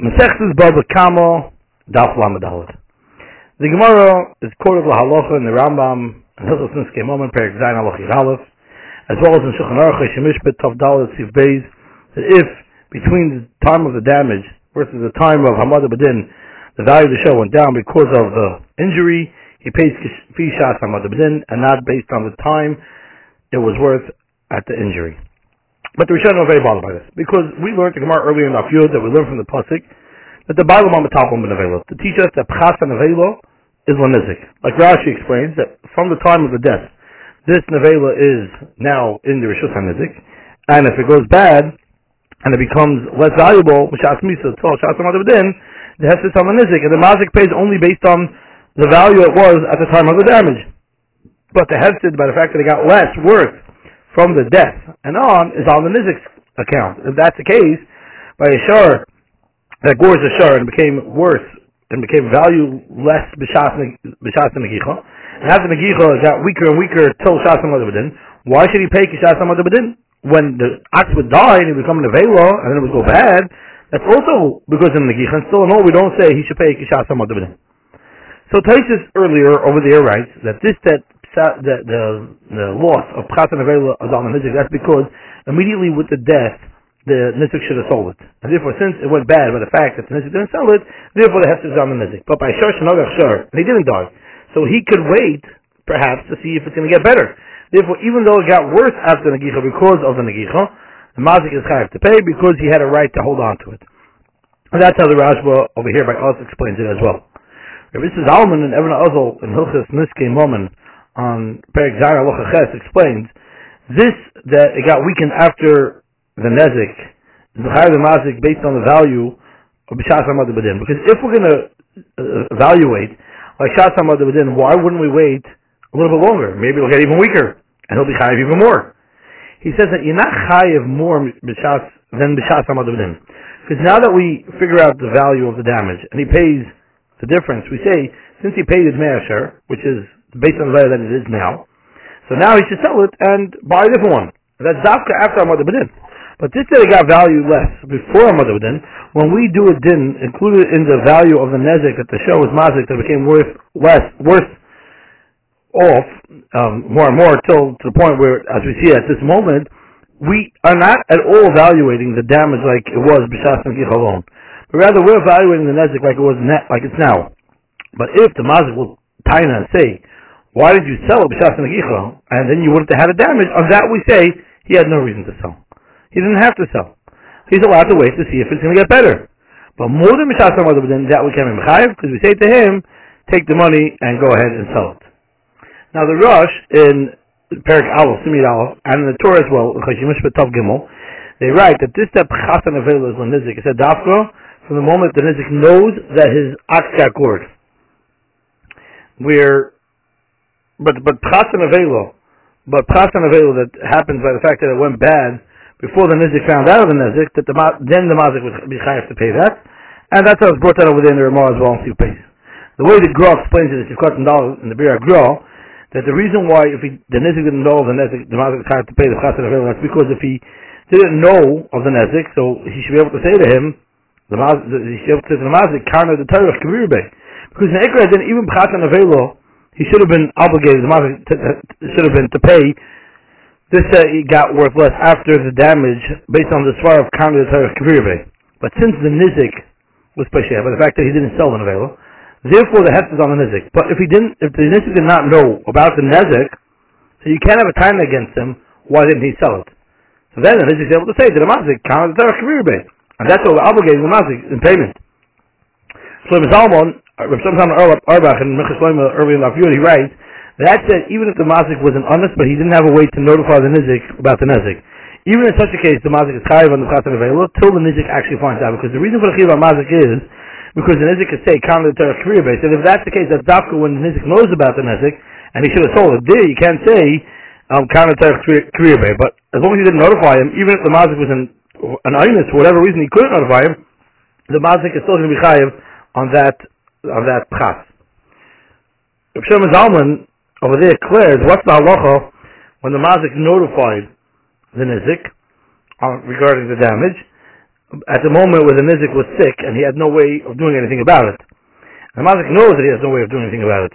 Mesechtes Baba Kama Daf Lamadalad. The Gemara is quoted lahalocha in the Rambam and Hilchos Niskei Momen Perek Zayin Halachah Aleph, as well as in Shulchan Aruch Mishpat Tav Dalet Siv Beis, that if between the time of the damage versus the time of Hamad Abedin the value of the shell went down because of the injury, he pays fi shas Hamad Abedin and not based on the time it was worth at the injury. But the Rishonim are very bothered by this, because we learned the Gemara earlier in our field that we learned from the Pasuk that the Bible on the top of Nevelo to teach us that Pchas Nevelo is Lenizik. Like Rashi explains that from the time of the death, this Nevelo is now in the Rishus HaNizik, and if it goes bad and it becomes less valuable, Mishas Misa, Tol Shas Hamad Abedin, the Hesed HaNizik, and the Mazik pays only based on the value it was at the time of the damage. But the Hesed, by the fact that it got less worth from the death and on, is on the Nizik's account. If that's the case, by a shar that gores a shar and became worse and became value less b'shas negicha, and after negicha got weaker and weaker till shas hamad, why should he pay kishas hamad when the ox would die and he would become nevela and then it would go bad? That's also because of negicha. And still, no, we don't say he should pay kishas hamad. So Taisus earlier over there writes that the loss of Pchat and Avela is on the Nizik. That's because immediately with the death, the Nizik should have sold it. And therefore, since it went bad by the fact that the Nizik didn't sell it, therefore the Hesed is on the Nizik. But by Shar Shanagach Shar, and he didn't die. So he could wait, perhaps, to see if it's going to get better. Therefore, even though it got worse after Negicha because of the Negicha, the Mazik is chayav to pay because he had a right to hold on to it. And that's how the Rashba over here by us explains it as well. This is Alman and Evan Ozel in Hilchos Niskei Momen on Perek Zayin Halachah Ches explains this, that it got weakened after the Nezik is the higher the Mazik based on the value of B'Shas Hamad Abedin. Because if we're going to evaluate like Shas Hamad Abedin, why wouldn't we wait a little bit longer? Maybe it'll get even weaker and he'll be chayiv even more. He says that you're not chayiv more than B'Shas Hamad Abedin, because now that we figure out the value of the damage and he pays the difference, we say since he paid his measure, which is based on the value that it is now, so now he should sell it and buy a different one. That's Dafka after Hamad Abedin. But this day it got value less before Hamad Abedin. When we do a din included in the value of the Nezik that the shell was Mazik that became worth more and more till to the point where, as we see at this moment, we are not at all evaluating the damage like it was B'Shas Negicha alone. But rather we're evaluating the Nezik like it was like it's now. But if the Mazik will Taina and say, why did you sell it B'Shas Negicha and then you wouldn't have had a damage? On that we say he had no reason to sell. He didn't have to sell. He's allowed to wait to see if it's going to get better. But more than B'Shas Negicha, that we can be mechayev, because we say to him, take the money and go ahead and sell it. Now the Rosh in Perek Aleph, Simid Aleph, and in the Torah as well, they write that this step B'Shas Negicha is when Nizik. It said Dafka from the moment the Nizik knows that his ox got gored. But Pchas and Avelo that happens by the fact that it went bad before the Nizik found out of the Nizik, that then the Mazik would be chayav to pay that, and that's how it's brought out over there in the Ramah as well in two places. The way the Gra explains it is in the Bira Gra that the reason why the Nizik didn't know of the Nizik, the Mazik was chayav to pay the Pchas and Avelo. That's because if he didn't know of the Nizik, so he should be able to say to him, he should be able to say to the Mazik, Karna the Torah Kabirbe. Because in Ikra, then even Pchat and Avelo, he should have been obligated, the Mazik should have been to pay this that he got worth less after the damage based on the Svar of Karna the Torah Kabirbe. But since the Nizik was Peshev, by the fact that he didn't sell the Avelo, therefore the Heft is on the Nizik. But if the Nizik did not know about the Nizik, so you can't have a time against him, why didn't he sell it? So then the Nizik is able to say to the Mazik, Karna the Torah Kabirbe. And that's what obligated the Mazik in payment. So Ibn Zalman, sometime Arbach and Mechas Loima earlier in our view, he writes that even if the Mazik was an honest, but he didn't have a way to notify the Nizik about the Nizik, even in such a case, the Mazik is chayiv on the Pchat and Avelo till the Nizik actually finds out. Because the reason for the chayiv on Mazik is because the Nizik is say counter the Torah career base, and if that's the case, that's dafka when the Nizik knows about the Nizik and he should have sold it. There, you can't say counter the Torah career base. But as long as you didn't notify him, even if the Mazik was an honest for whatever reason he couldn't notify him, the Mazik is still going to be chayiv on that pchas. Rav Shlomo Zalman over there declares, what's the halacha when the Mazik notified the Nizik regarding the damage, at the moment where the Nizik was sick and he had no way of doing anything about it. The Mazik knows that he has no way of doing anything about it.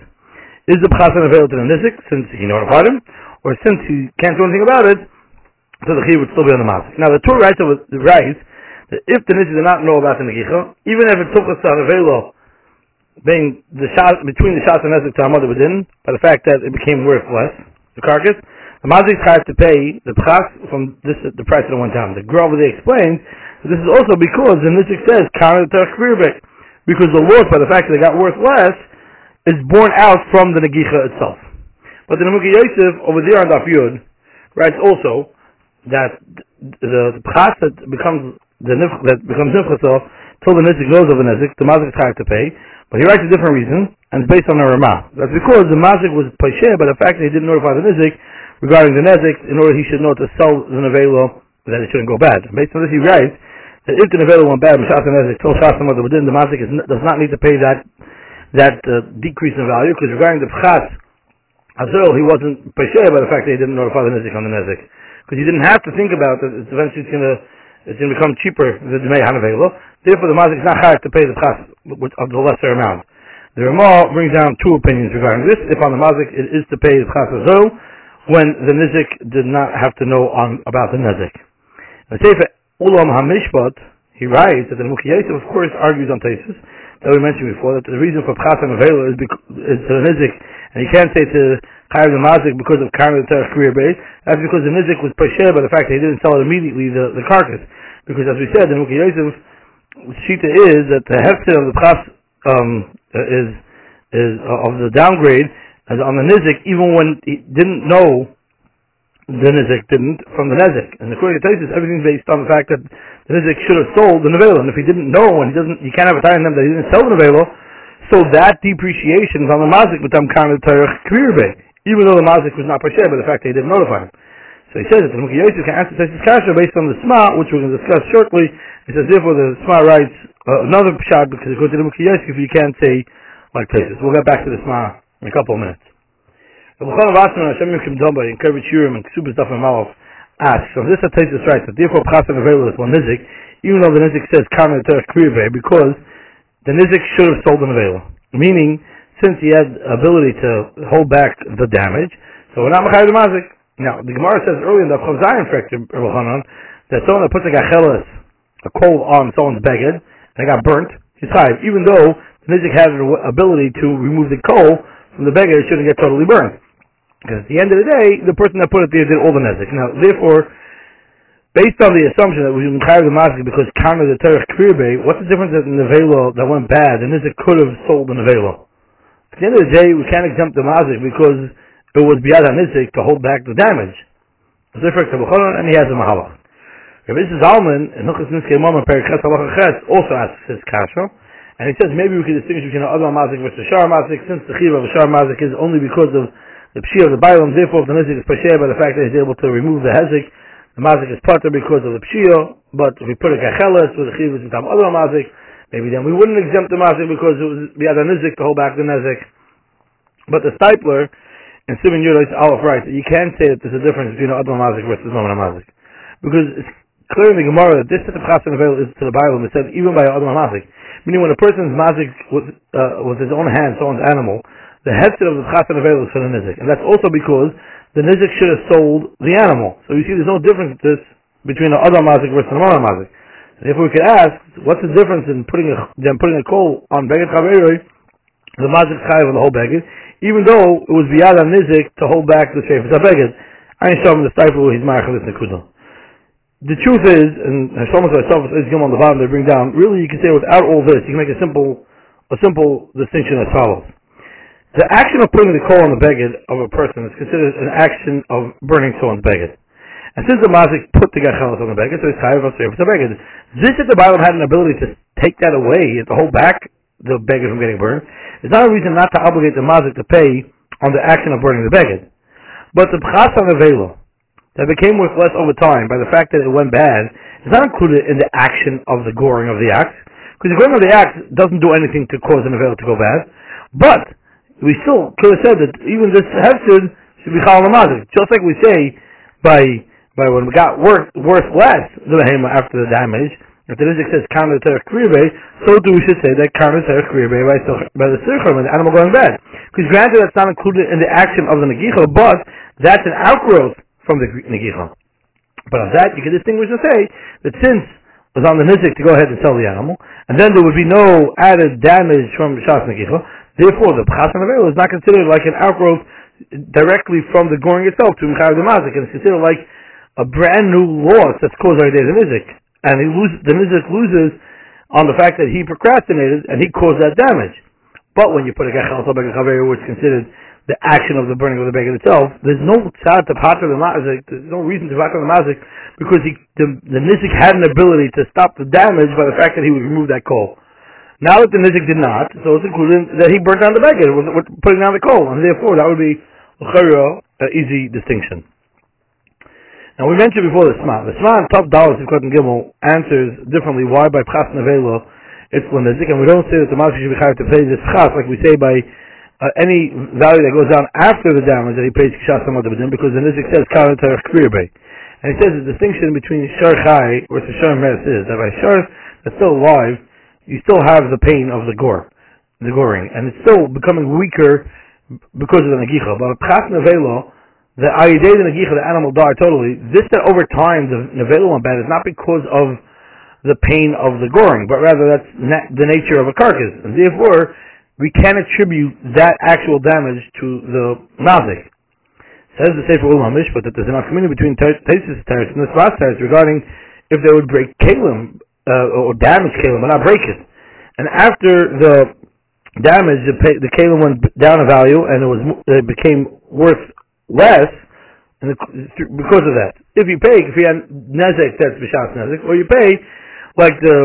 Is the B'chasan available to the Nizik since he knows about him, or since he can't do anything about it, so the Chiyuv would still be on the Mazik? Now the Torah writes that if the Nizik did not know about the Negicha, even if it took us on available being the shot between the shots and Nizik to our mother within, by the fact that it became worth less, the carcass, the Mazik has to pay the B'chas from this the price at one time. The Grove they explained. This is also because the Nizik says because the loss by the fact that it got worth less is borne out from the Negicha itself. But the Nemuki Yosef over there on Daf Yud writes also that the Pchas that becomes Nifchasov till the Nizik goes over Nizik, the Mazik is hard to pay, but he writes a different reason and it's based on the Ramah. That's because the Mazik was Pasheh by the fact that he didn't notify the Nizik regarding the Nizik in order he should know to sell the Nevelo that it shouldn't go bad. Based on this he writes that if the Nevela went bad, Mishas and Nezik told Shas and Mother within, the Mazik does not need to pay that decrease in value, because regarding the Pchas, Azul, he wasn't Pesheh by the fact that he didn't notify the Nezik on the Nezik. Because he didn't have to think about that it's eventually going to become cheaper than the Mehan available. Therefore the Mazik is not hard to pay the Pchas of the lesser amount. The Ramah brings down two opinions regarding this. If on the Mazik it is to pay the Pchas Azul, when the Nezik did not have to know about the Nezik. And Sefer Ulam HaMishpat, he writes that the Muki Yosef, of course, argues on Taisus that we mentioned before, that the reason for Pchas HaMavela is to the Nizik, and he can't say to Chayav the Mazik because of Karmel Terech Kriya Beis. That's because the Nizik was Pasheh by the fact that he didn't sell it immediately, the carcass. Because as we said, the Muki Yosef's shita is that the hefter of the Pchas is of the downgrade as on the Nizik, even when he didn't know the Nizik didn't from the Nizik, and according to Taisus, everything's based on the fact that the Nizik should have sold the Nevela, and if he didn't know, and you can't have a time in them that he didn't sell the Nevela, so that depreciation is on the Mazik, even though the Mazik was not Pasheh by the fact that he didn't notify him. So he says that the Muki Yosef can answer Taisus Kasha based on the Sma, which we're going to discuss shortly. He says therefore the Sma writes another Pshat, because according to the Muki Yosef you can't say like Taisus. We'll get back to the Sma in a couple of minutes. From this Taisus writes that therefore Pchas HaNevela is one Nizik, even though the Nizik says Karmel Terech Kriya Beis, because the Nizik should have sold the Nevela. Meaning, since he had ability to hold back the damage, so we're not Mechayev the Mazik. Now, the Gemara says earlier in the Chav Zayin that someone that puts like a coal on someone's beged and it got burnt, he's chayev, even though the Nizik had the ability to remove the coal from the beged, it shouldn't get totally burnt. Because at the end of the day, the person that put it there did all the Nezik. Now, therefore, based on the assumption that we can carry the Mazik because Karmel the Terech Kriya Beis, what's the difference in the Nevela that went bad and Nezik could have sold the Nevela? At the end of the day, we can't exempt the Mazik because it was Biyad HaNizik to hold back the damage. And he has a Mahalach. Rabbi Yisrael Zalman, in Hilchos Nizkei Mamon, Perek Ches Halacha Ches, also asks his kasha. And he says maybe we can distinguish between an Adam Mazik versus a Shar Mazik, since the Chiv of a Shar Mazik is only because of the Pshir of the Bailam. Therefore, if the Nizik is Pasheh by the fact that he's able to remove the Hezik, the Mazik is Pater because of the Pshir, but if we put a Kacheles with the Chiv is become other Mazik, maybe then we wouldn't exempt the Mazik because it was the other Nizik to hold back the Nizik. But the Stipler in Siman Yud Aleph writes that you can say that there's a difference between Adam Mazik versus Mammon Mazik, because it's clear in the Gemara that this set of Pchas HaNevela is to the Bailam, it said even by Adam Mazik. Meaning when a person's Mazik with his own hand, someone's animal, the hefset of the Pchas HaNevela is for the Nizik. And that's also because the Nizik should have sold the animal. So you see there's no difference between the other Mazik versus the Mammon Mazik. And if we could ask, what's the difference in putting a coal on Beged Chaveroi, the Mazik Chayev on the whole Beged, even though it was Biyad HaNizik to hold back the Sheifes HaBeged? Ein Shalom the Stifle, he's Ma'achal this Nekudah. The truth is, and Shalom HaShalom is Gimel on the bottom, they bring down, really you can say without all this, you can make a simple distinction as follows. The action of putting the coal on the beged of a person is considered an action of burning someone's beged. And since the Mazik put the gachelos on the beged, so it's chayav on the beged. This, if the Bible had an ability to take that away, to hold back the beged from getting burned, is not a reason not to obligate the Mazik to pay on the action of burning the beged. But the Pchas HaNevela that became worth less over time by the fact that it went bad is not included in the action of the goring of the axe, because the goring of the axe doesn't do anything to cause an nevela to go bad, but we still could have said that even this hefsed should be chal l'mazik, just like we say by when we got worth less the behema after the damage. If the Rizk says Karnas Terech Kribe, so too we should say that Karnas Terech Kribe by the Sirchor when the animal going bad. Because granted that's not included in the action of the Negicha, but that's an outgrowth from the Negicha. But on that you can distinguish and say that since it was on the Nizik to go ahead and sell the animal, and then there would be no added damage from Shas Negicha, therefore the Pchas HaNaveh is not considered like an outgrowth directly from the goring itself to Mechayev the Mazik, and it's considered like a brand new loss that's caused by the Nizik. And the Nizik loses on the fact that he procrastinated and he caused that damage. But when you put a Gechel Sobek HaChaveri, which is considered the action of the burning of the bacon itself, there's no tzad to pater the mazik, there's no reason to pater the mazik, because the Nizik had an ability to stop the damage by the fact that he would remove that coal. Now that the Nizik did not, so it's included that he burnt down the bacon with putting down the coal, and therefore that would be an easy distinction. Now we mentioned before the Sma. The Sma on top dollars in Kotan Gimel answers differently why by Pchas Nevelo it's for Nizik, and we don't say that the Mazik should be chayav to pay this Chas like we say by any value that goes down after the damage that he pays Kshas Amad B'Din, because the Nizik says Karnas Terech Kribe. And he says the distinction between Shar Chai versus Shar Mes is that by Shar that's still alive, you still have the pain of the goring, and it's still becoming weaker because of the Negicha. But Pchas Nevelo, the Ayideh the Negicha, the animal died totally. This that over time the Nevelo went bad is not because of the pain of the goring, but rather that's the nature of a carcass. And therefore, we can attribute that actual damage to the Mazik. Says the Sefer Ulam Hamish, but that there's an afkamina between Taisus Teres and the Sfas Teres regarding if they would break Kalim, or damage Kalim, but not break it. And after the damage, the Kalim went down in value and it became worth less, and because of that, if you had nezek, that's b'shas nezek, or you pay like the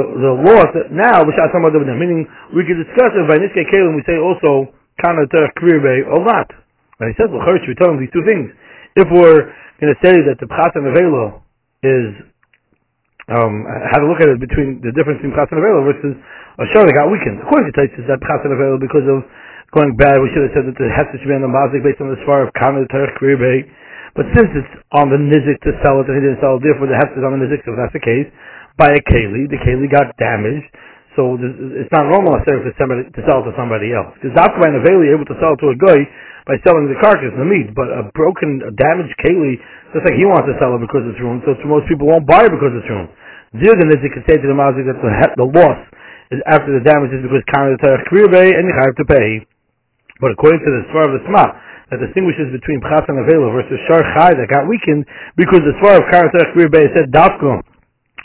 loss now b'shas hamad b'din. Meaning, we can discuss if by niskei kelim we say also karnas terech kribe or not. And he says l'charish we're telling these two things. If we're going to say that the pchas hanavelo is how to look at it between the difference between pchas hanavelo versus a shor that got weakened. According to Taisus, that pchas hanavelo because of going bad, we should have said that the Hesed should be on the Mazik based on the Svar of Karnas Terech Kribe. But since it's on the Nizik to sell it and he didn't sell it, therefore the Hesed is on the Nizik, so if that's the case, by a Keli, the Keli got damaged, so it's not normal to sell it to somebody else. Because Dafka by Neveli able to sell it to a Goy by selling the carcass, the meat, but a broken, a damaged Keli, just like he wants to sell it because it's ruined, so most people won't buy it because it's ruined. There the Nizik can say to the Mazik that the loss is after the damage is because Karnas Terech Kribe and you have to pay. But according to the Svar of the Sma, that distinguishes between Pchas HaNavelo versus Shar Chai that got weakened, because the Svar of Karnas Terech Kribe said Dafka,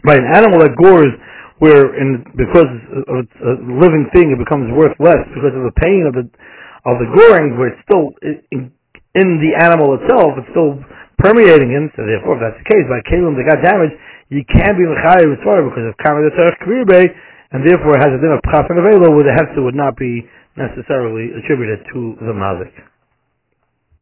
by an animal that gores, because of a living thing it becomes worth less because of the pain of the goring, where it's still in the animal itself, it's still permeating him, so therefore if that's the case, by Kalim that got damaged, you can't be L'chai with Svar because of Karnas Terech Kribe, and therefore it has a din of Pchas HaNavelo where the Hefzer would not be necessarily attributed to the Mazik.